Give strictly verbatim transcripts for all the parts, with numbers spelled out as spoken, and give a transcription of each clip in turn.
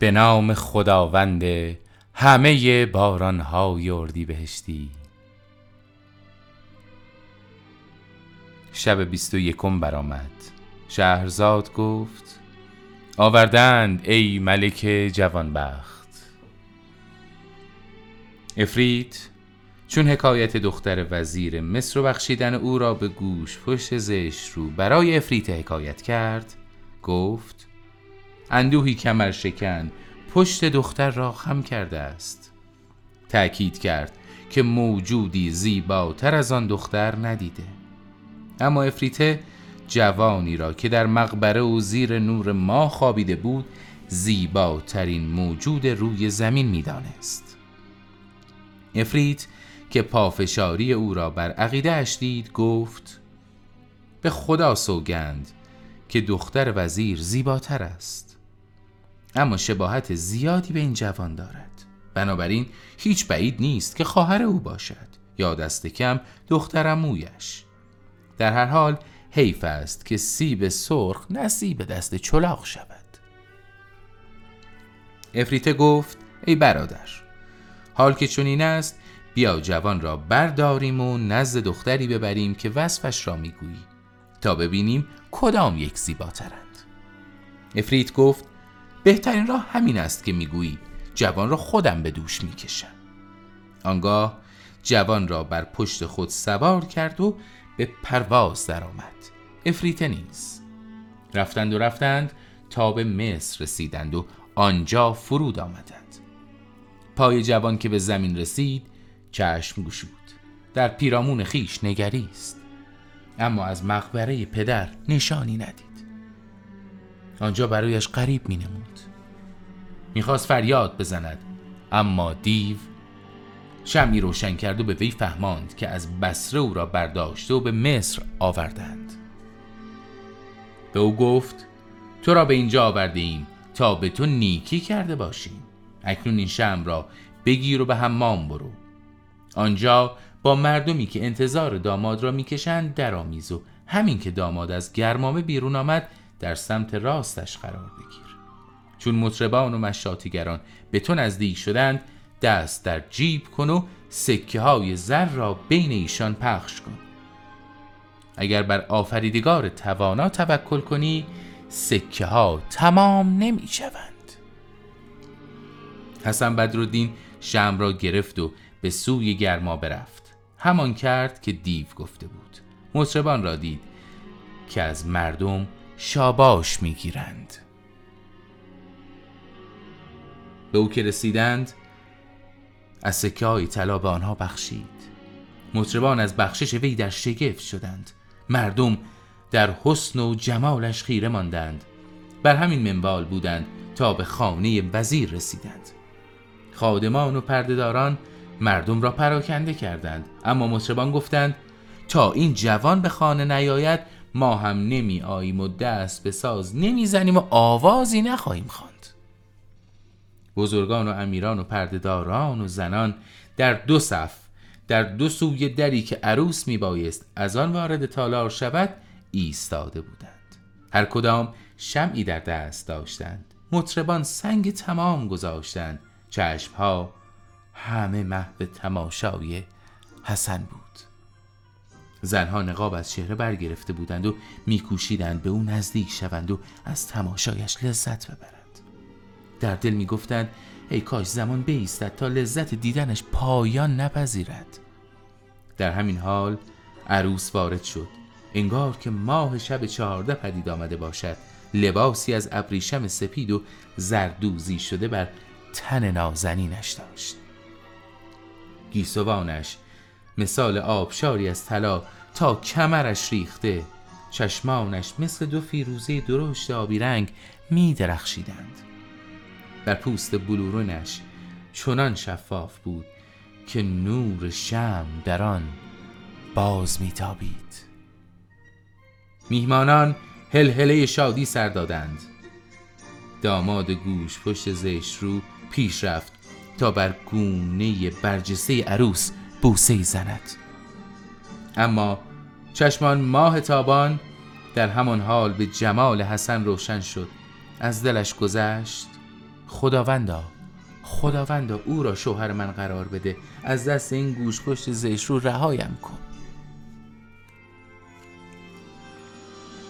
به نام خداوند همه باران‌های اردیبهشتی. شب بیست و یکم برآمد. شهرزاد گفت: آوردند ای ملک جوانبخت. عفریت چون حکایت دختر وزیر مصر و بخشیدن او را به گوش پشت زشت رو برای عفریت حکایت کرد، گفت: اندوهی کمر شکن پشت دختر را خم کرده است. تأکید کرد که موجودی زیباتر از آن دختر ندیده. اما عفریته جوانی را که در مقبره و زیر نور ماه خوابیده بود زیباترین موجود روی زمین میدانست. عفریت که پافشاری او را بر عقیده اش دید، گفت: به خدا سوگند که دختر وزیر زیباتر است، اما شباهت زیادی به این جوان دارد، بنابراین هیچ بعید نیست که خواهر او باشد یا دست کم دختر عمویش. در هر حال حیف است که سیب سرخ نصیب دست چلاق شود. عفریته گفت: ای برادر، حال که چنین است بیا جوان را برداریم و نزد دختری ببریم که وصفش را میگویی تا ببینیم کدام یک زیباترند. عفریت گفت: بهترین راه همین است که میگویی، جوان را خودم به دوش میکشم. آنگاه جوان را بر پشت خود سوار کرد و به پرواز در آمد. عفریت نیز رفتند و رفتند تا به مصر رسیدند و آنجا فرود آمدند. پای جوان که به زمین رسید چشم گشود، در پیرامون خیش نگریست، اما از مقبره پدر نشانی ندید. آنجا برایش غریب می نمود. میخواست فریاد بزند، اما دیو شمعی روشن کرد و به وی فهماند که از بصره او را برداشته و به مصر آوردند. به او گفت: تو را به اینجا آوردیم تا به تو نیکی کرده باشیم. اکنون این شمع را بگیر و به حمام برو. آنجا با مردمی که انتظار داماد را میکشند درآمیز و همین که داماد از گرمامه بیرون آمد در سمت راستش قرار بگیر. چون مطربان و مشاطیگران به تو نزدیک شدند دست در جیب کن و سکه های زر را بین ایشان پخش کن. اگر بر آفریدگار توانا توکل کنی سکه ها تمام نمی شوند. حسن بدرالدین شمع را گرفت و به سوی گرما برفت. همان کرد که دیو گفته بود. مطربان را دید که از مردم شاباش میگیرند. به او که رسیدند از سکه های طلا به آنها بخشید. مطربان از بخشش وی در شگفت شدند. مردم در حسن و جمالش خیره ماندند. بر همین منوال بودند تا به خانه وزیر رسیدند. خادمان و پردهداران مردم را پراکنده کردند، اما مطربان گفتند: تا این جوان به خانه نیاید ما هم نمی آییم و دست به ساز نمی زنیم و آوازی نخواهیم خواند. بزرگان و امیران و پردهداران و زنان در دو صف در دو سوی دری که عروس می بایست از آن وارد تالار شود ایستاده بودند. هر کدام شمعی در دست داشتند. مطربان سنگ تمام گذاشتند. چشمها همه محو تماشای حسن بود. زنها نقاب از چهره برگرفته بودند و میکوشیدند به او نزدیک شوند و از تماشایش لذت ببرند. در دل میگفتند: ای کاش زمان بایستد تا لذت دیدنش پایان نپذیرد. در همین حال عروس وارد شد. انگار که ماه شب چهارده پدید آمده باشد. لباسی از ابریشم سپید و زردوزی شده بر تن نازنینش داشت. گیسوانش مثال آبشاری از طلا تا کمرش ریخته، چشمانش مثل دو فیروزه درشت آبی رنگ می درخشیدند. بر پوست بلورونش چنان شفاف بود که نور شمع در آن باز می تابید. میهمانان هلهله شادی سر دادند. داماد گوش پشت زشت رو پیش رفت تا بر گونه برجسته عروس بوسه زند، اما چشمان ماه تابان در همان حال به جمال حسن روشن شد. از دلش گذشت خداوندا، خداوندا او را شوهر من قرار بده، از دست این گوشپشت زشت رو رهایم کن.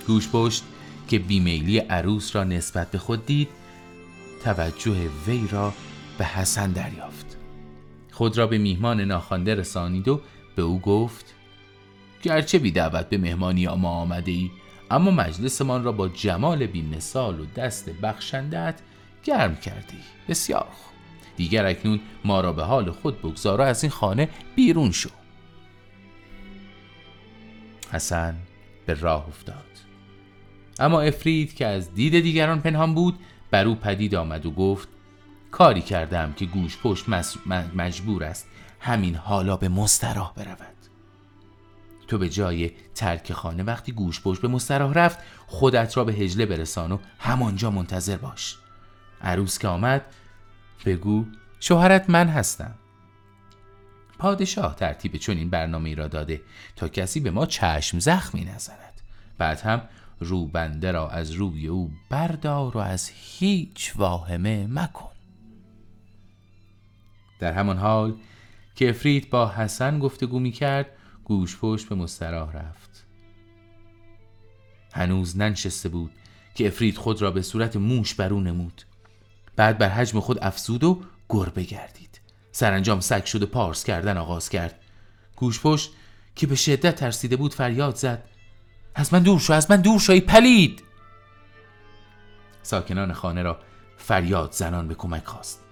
گوشپشت که بیمیلی عروس را نسبت به خود دید، توجه وی را به حسن دریافت. خود را به میهمان ناخوانده رسانید و به او گفت: گرچه بی دعوت به مهمانی ما آمده ای، اما مجلسمان را با جمال بی مثال و دست بخشندت گرم کردی. بسیار خوب، دیگر اکنون ما را به حال خود بگذار و از این خانه بیرون شو. حسن به راه افتاد، اما عفریت که از دید دیگران پنهان بود بر او پدید آمد و گفت: کاری کردم که گوشپشت مجبور است همین حالا به مستراح برود. تو به جای ترک خانه وقتی گوشپشت به مستراح رفت، خودت را به حجله برسان و همانجا منتظر باش. عروس که آمد بگو: شوهرت من هستم. پادشاه ترتیب چنین برنامه‌ای را داده تا کسی به ما چشم زخمی نزند. بعد هم روبنده را از روی او بردار و از هیچ واهمه مکن. در همان حال که عفریت با حسن گفتگو می‌کرد، گوشپشت به مستراح رفت. هنوز ننشسته بود که عفریت خود را به صورت موش بر او نمود. بعد بر حجم خود افزود و گربه گردید. سرانجام سگ شد و پارس کردن آغاز کرد. گوشپشت که به شدت ترسیده بود فریاد زد: از من دور شو، از من دور شو، ای پلید! ساکنان خانه را فریاد زنان به کمک خواست.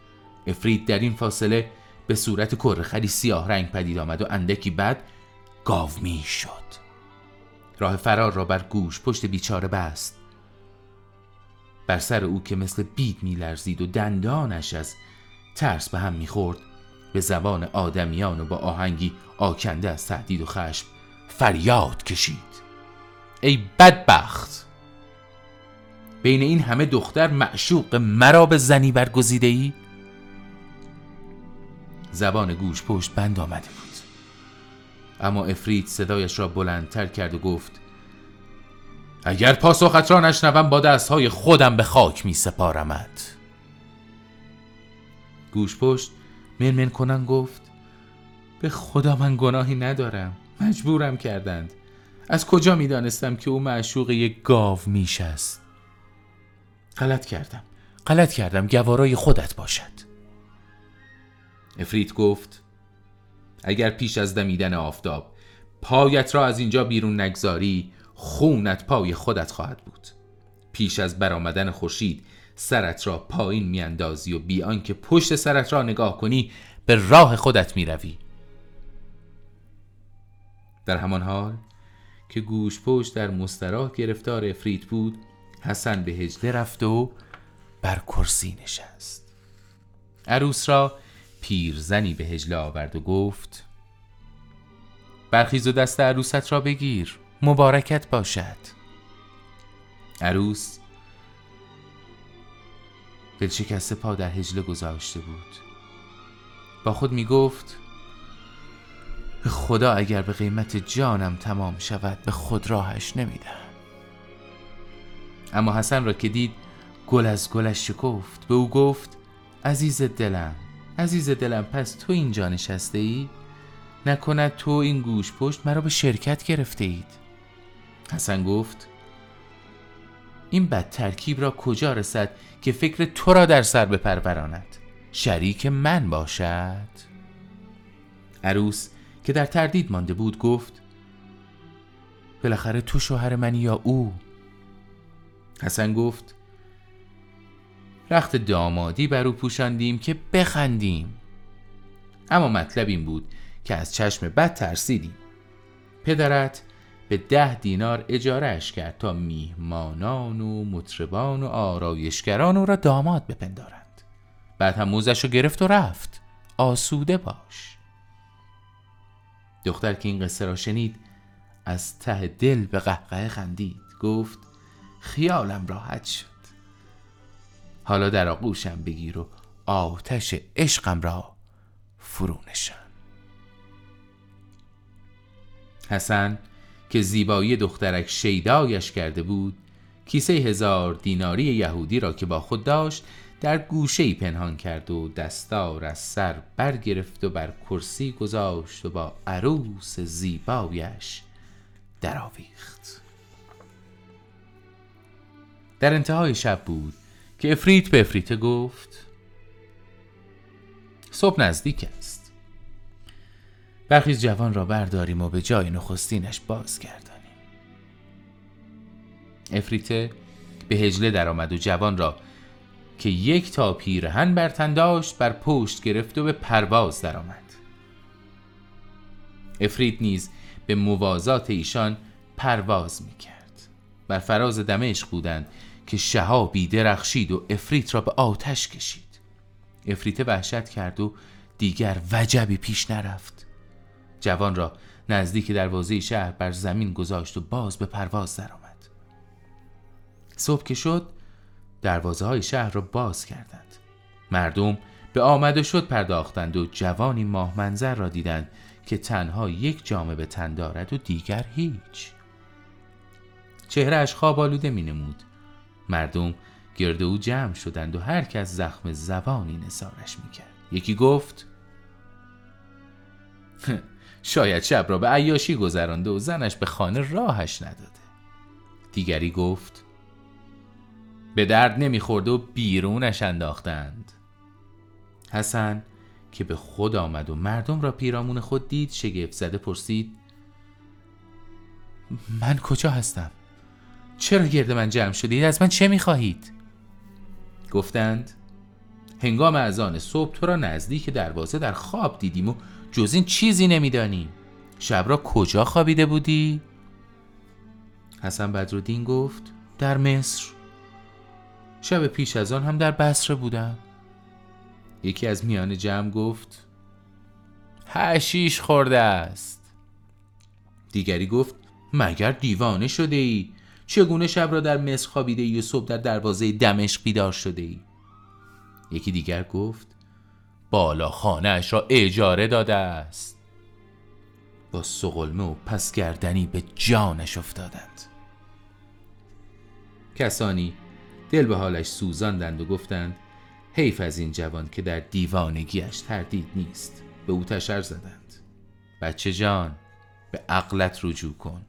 عفریت در این فاصله به صورت کرخری سیاه رنگ پدید آمد و اندکی بعد گاومی شد. راه فرار را بر گوشپشت بیچاره بست. بر سر او که مثل بید میلرزید و دندانش از ترس به هم میخورد، به زبان آدمیان و با آهنگی آکنده از تهدید و خشم فریاد کشید: ای بدبخت! بین این همه دختر معشوق مرا به زنی برگزیده ای؟ زبان گوشپشت بند آمده بود، اما عفریت صدایش را بلندتر کرد و گفت: اگر پاسخت را نشنوم با دستهای خودم به خاک می سپارمت. گوشپشت منمن کنن گفت: به خدا من گناهی ندارم، مجبورم کردند. از کجا می دانستم که او معشوق یک گاو میش است؟ غلط کردم، غلط کردم، گوارای خودت باشد. عفریت گفت: اگر پیش از دمیدن آفتاب پایت را از اینجا بیرون نگذاری، خونت پای خودت خواهد بود. پیش از برآمدن خورشید سرت را پایین میاندازی و بی آنکه پشت سرت را نگاه کنی به راه خودت میروی. در همان حال که گوشپشت در مستراح گرفتار عفریت بود، حسن به حجله رفت و بر کرسی نشست. عروس را پیرزنی به حجله آورد و گفت: برخیز و دست عروست را بگیر، مبارکت باشد. عروس دلشکسته پا در حجله گذاشته بود. با خود می گفت: به خدا اگر به قیمت جانم تمام شود به خود راهش نمی دهم. اما حسن را که دید گل از گلش شکفت، به او گفت: عزیز دلم، عزیز دلم، پس تو اینجا نشسته ای؟ نکند تو این گوشپشت مرا به شرکت گرفته اید؟ حسن گفت: این بد ترکیب را کجا رسد که فکر تو را در سر بپروراند؟ شریک من باشد؟ عروس که در تردید مانده بود گفت: بالاخره تو شوهر منی یا او؟ حسن گفت: رخت دامادی بر او پوشاندیم که بخندیم، اما مطلب این بود که از چشم بد ترسیدیم. پدرت به ده دینار اجارهش کرد تا میهمانان و مطربان و آرایشگران او را داماد بپندارند. بعد هم موزش رو گرفت و رفت. آسوده باش. دختر که این قصه را شنید از ته دل به قهقه خندید، گفت: خیالم راحت شد. حالا در آغوشم بگیر و آتش عشقم را فرو نشان. حسن که زیبایی دخترک شیدایش کرده بود، کیسه هزار دیناری یهودی را که با خود داشت در گوشه‌ای پنهان کرد و دستار از سر برگرفت و بر کرسی گذاشت و با عروس زیبایش درآویخت. در انتهای شب بود که عفریت به عفریته گفت: صبح نزدیک است، برخیز جوان را برداریم و به جای نخستینش بازگردانیم. عفریته به هجله در آمد و جوان را که یک تا پیرهن بر تن داشت بر پشت گرفت و به پرواز در آمد. عفریت نیز به موازات ایشان پرواز میکرد. بر فراز دمشق بودند که شهابی درخشید و عفریت را به آتش کشید. عفریته وحشت کرد و دیگر وجبی پیش نرفت. جوان را نزدیک دروازه شهر بر زمین گذاشت و باز به پرواز در آمد. صبح که شد دروازه های شهر را باز کردند. مردم به آمد و شد پرداختند و جوانی ماه منظر را دیدند که تنها یک جامه به تن دارد و دیگر هیچ. چهرهش خواب آلوده می نمود. مردم گرد او جمع شدند و هر کس زخم زبانی نثارش می کرد. یکی گفت: شاید شب را به عیاشی گذرانده و زنش به خانه راهش نداده. دیگری گفت: به درد نمیخورد و بیرونش انداختند. حسن که به خود آمد و مردم را پیرامون خود دید شگفت زده پرسید: من کجا هستم؟ چرا گرد من جمع شدید؟ از من چه میخواهید؟ گفتند: هنگام اذان صبح تو را نزدیک دروازه در خواب دیدیم و جز این چیزی نمیدانیم. شب را کجا خوابیده بودی؟ حسن بدرالدین گفت: در مصر. شب پیش از آن هم در بصره بودم. یکی از میان جمع گفت: حشیش خورده است. دیگری گفت: مگر دیوانه شده ای؟ چگونه شب را در مصر خوابیده ای و صبح در دروازه دمشق بیدار شده ای؟ یکی دیگر گفت: بالا خانه اش را اجاره داده است. با سقلمه و پسگردنی به جانش افتادند. کسانی دل به حالش سوزاندند و گفتند: حیف از این جوان که در دیوانگیش تردید نیست. به او تشر زدند: بچه جان، به عقلت رجوع کن.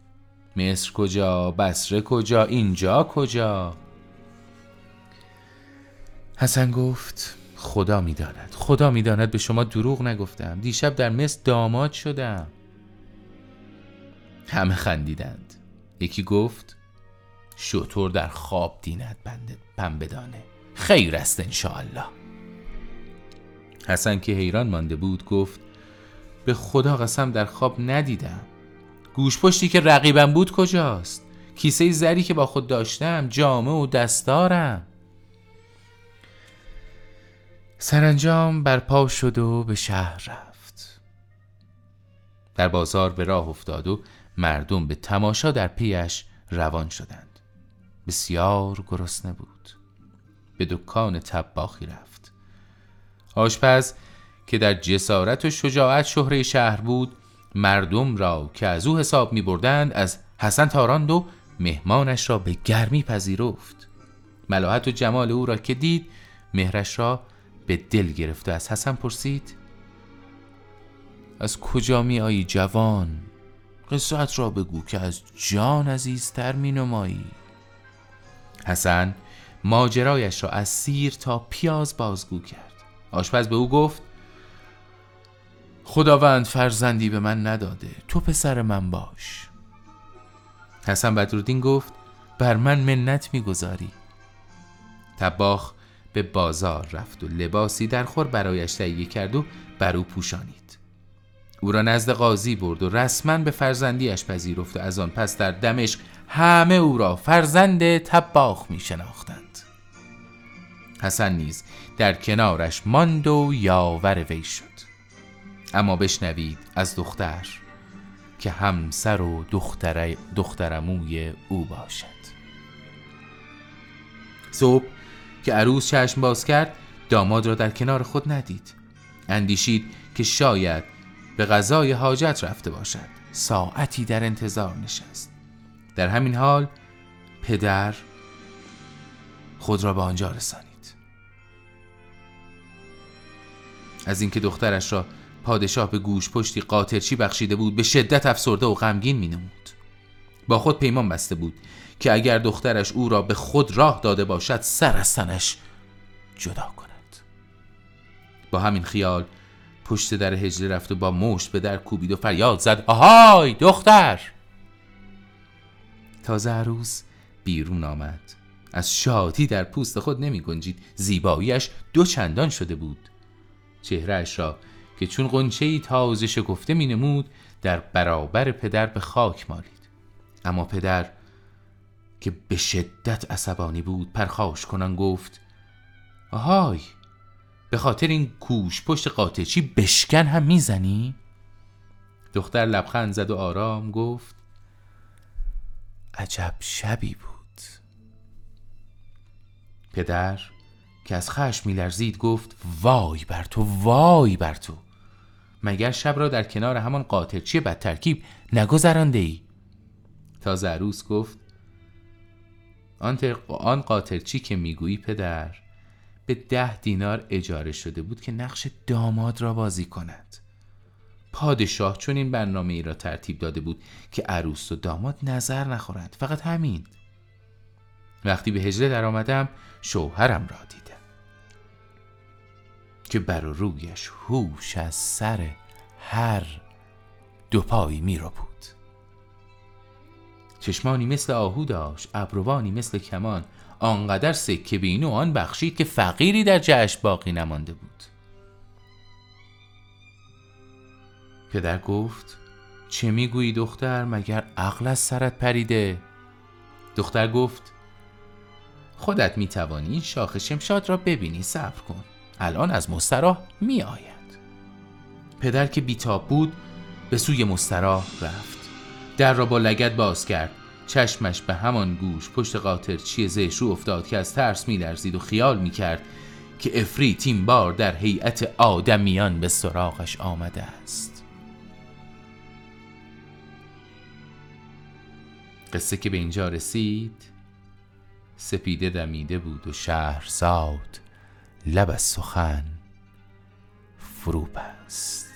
مصر کجا؟ بصره کجا؟ اینجا کجا؟ حسن گفت: خدا میداند، خدا میداند به شما دروغ نگفتم. دیشب در مصر داماد شدم. همه خندیدند. یکی گفت: شطور در خواب دیند بنده پنبه دانه، خیر است انشاءالله. حسن که حیران مانده بود گفت: به خدا قسم در خواب ندیدم. گوشپشتی که رقیبم بود کجاست؟ کیسه زری که با خود داشتم، جامه و دستارم. سرانجام برپا شد و به شهر رفت. در بازار به راه افتاد و مردم به تماشا در پیش روان شدند. بسیار گرسنه بود. به دکان طباخی رفت. آشپز که در جسارت و شجاعت شهره شهر بود، مردم را که از او حساب می بردند از حسن تاراند و مهمانش را به گرمی پذیرفت. ملاحت و جمال او را که دید، مهرش را به دل گرفت و از حسن پرسید: از کجا می آیی جوان؟ قصه‌ات را بگو که از جان عزیزتر می نمایی. حسن ماجرایش را از سیر تا پیاز بازگو کرد. آشپز به او گفت: خداوند فرزندی به من نداده، تو پسر من باش. حسن بدرالدین گفت: بر من منت میگذاری. طباخ به بازار رفت و لباسی درخور برایش تهیه کرد و بر او پوشانید. او را نزد قاضی برد و رسما به فرزندیش پذیرفت و از آن پس در دمشق همه او را فرزند طباخ می شناختند. حسن نیز در کنارش ماند و یاور وی شد. اما بشنوید از دختر که همسر و دختر دخترموی او باشد. صبح که عروس چشم باز کرد، داماد را در کنار خود ندید. اندیشید که شاید به قضای حاجت رفته باشد. ساعتی در انتظار نشست. در همین حال پدر خود را به آنجا رسانید. از اینکه دخترش را پادشاه به گوش پشتی قاطرچی بخشیده بود به شدت افسرده و غمگین می‌نمود. با خود پیمان بسته بود که اگر دخترش او را به خود راه داده باشد سر از تنش جدا کند. با همین خیال پشت در حجله رفت و با مشت به در کوبید و فریاد زد: آهای دختر! تازه عروس بیرون آمد. از شادی در پوست خود نمی گنجید. زیباییش دو چندان شده بود. چهرهش را که چون غنچه‌ای تازه شکفته می نمود در برابر پدر به خاک مالید. اما پدر که به شدت عصبانی بود پرخاش کنان گفت: آهای، به خاطر این گوش پشت قاطعچی بشکن هم میزنی؟ دختر لبخند زد و آرام گفت: عجب شبی بود. پدر که از خشم میلرزید گفت: وای بر تو، وای بر تو! مگر شب را در کنار همان قاطعچی بد ترکیب نگذرانده ای؟ تازه عروس گفت: آن, آن قاطعچی که میگویی پدر به ده دینار اجاره شده بود که نقش داماد را بازی کند. پادشاه چون این برنامه ای را ترتیب داده بود که عروس و داماد نظر نخورند، فقط همین. وقتی به حجله در آمدم شوهرم را دیدم که بر رویش هوش از سر هر دو پایی می را بود. چشمانی مثل آهو داشت، ابروانی مثل کمان، آنقدر سکه به این و آن بخشید که فقیری در جهش باقی نمانده بود. پدر گفت: چه میگویی دختر؟ مگر عقل از سرت پریده؟ دختر گفت: خودت میتوانی این شاخ شمشاد را ببینی، صبر کن، الان از مستراح میآید. پدر که بیتاب بود به سوی مستراح رفت. در را با لگد باز کرد. چشمش به همان گوش پشت قاطرچی زشو افتاد که از ترس می‌لرزید و خیال می‌کرد که عفریت این بار در هیئت آدمیان به سراغش آمده است. قصه که به اینجا رسید سپیده دمیده بود و شهرزاد لب از سخن فرو بست.